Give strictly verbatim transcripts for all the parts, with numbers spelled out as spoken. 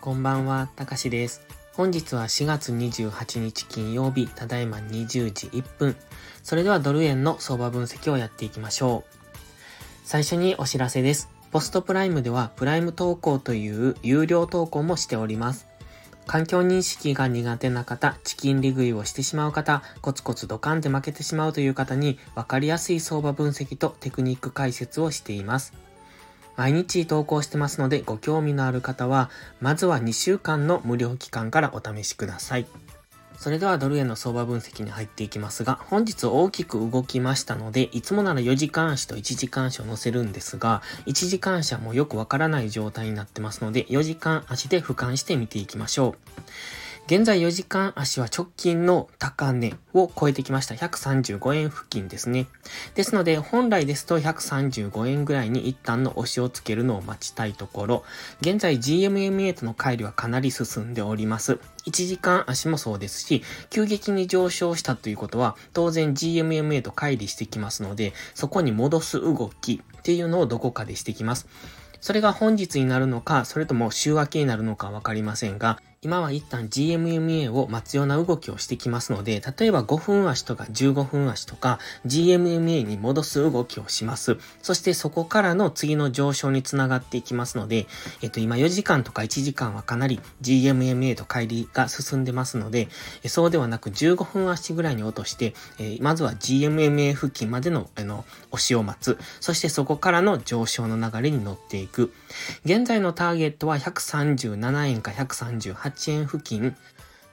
こんばんは、たかしです。本日はしがつにじゅうはちにち金曜日、ただいまにじゅうじいっぷん。それではドル円の相場分析をやっていきましょう。最初にお知らせです。ポストプライムではプライム投稿という有料投稿もしております。環境認識が苦手な方、チキン利食いをしてしまう方、コツコツドカンで負けてしまうという方に分かりやすい相場分析とテクニック解説をしています。毎日投稿してますので、ご興味のある方はまずはにしゅうかんの無料期間からお試しください。それではドル円の相場分析に入っていきますが、本日大きく動きましたので、いつもならよじかんあしといちじかんあしを載せるんですが、いちじかんあしはもうよくわからない状態になってますので、よじかんあしで俯瞰して見ていきましょう。現在よじかんあしは直近の高値を超えてきました。ひゃくさんじゅうごえん付近ですね。ですので本来ですとひゃくさんじゅうごえんぐらいに一旦の押しをつけるのを待ちたいところ。現在 ジーエムエムエー との乖離はかなり進んでおります。いちじかんあしもそうですし、急激に上昇したということは当然 ジーエムエムエー と乖離してきますので、そこに戻す動きっていうのをどこかでしてきます。それが本日になるのか、それとも週明けになるのかわかりませんが、今は一旦 ジーエムエムエー を待つような動きをしてきますので、例えばごふんあしとかじゅうごふんあしとか ジーエムエムエー に戻す動きをします。そしてそこからの次の上昇につながっていきますので、えっと今よじかんとかいちじかんはかなり ジーエムエムエー と乖離が進んでますので、そうではなくじゅうごふんあしぐらいに落として、えー、まずは ジーエムエムエー 付近までの、あの、押しを待つ。そしてそこからの上昇の流れに乗っていく。現在のターゲットはひゃくさんじゅうななえんかひゃくさんじゅうはちえん付近、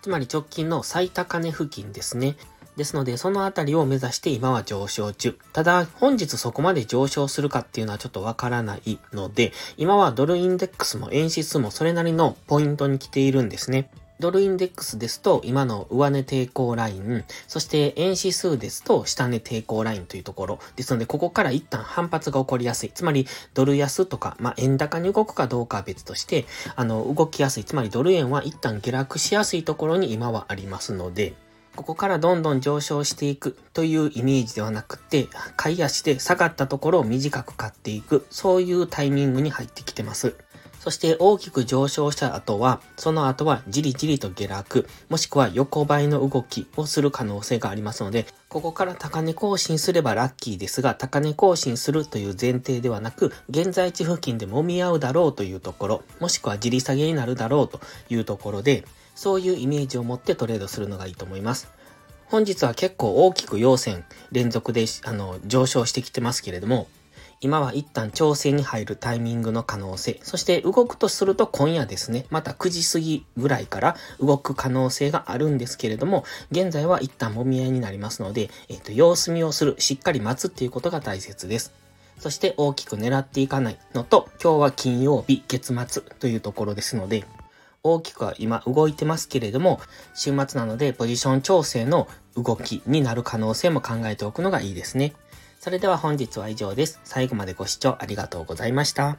つまり直近の最高値付近ですね。ですのでそのあたりを目指して今は上昇中。ただ本日そこまで上昇するかっていうのはちょっとわからないので、今はドルインデックスも円指数もそれなりのポイントに来ているんですね。ドルインデックスですと今の上値抵抗ライン、そして円指数ですと下値抵抗ラインというところですので、ここから一旦反発が起こりやすい。つまりドル安とか、まあ、円高に動くかどうかは別として、あの動きやすい、つまりドル円は一旦下落しやすいところに今はありますので、ここからどんどん上昇していくというイメージではなくて、買い足で下がったところを短く買っていく、そういうタイミングに入ってきてます。そして大きく上昇した後は、その後はじりじりと下落、もしくは横ばいの動きをする可能性がありますので、ここから高値更新すればラッキーですが、高値更新するという前提ではなく、現在地付近で揉み合うだろうというところ、もしくはじり下げになるだろうというところで、そういうイメージを持ってトレードするのがいいと思います。本日は結構大きく陽線連続であの上昇してきてますけれども、今は一旦調整に入るタイミングの可能性、そして動くとすると今夜ですね、またくじ過ぎぐらいから動く可能性があるんですけれども、現在は一旦もみ合いになりますので、えっと、様子見をする、しっかり待つっていうことが大切です。そして大きく狙っていかないのと、今日は金曜日、月末というところですので、大きくは今動いてますけれども、週末なのでポジション調整の動きになる可能性も考えておくのがいいですね。それでは本日は以上です。最後までご視聴ありがとうございました。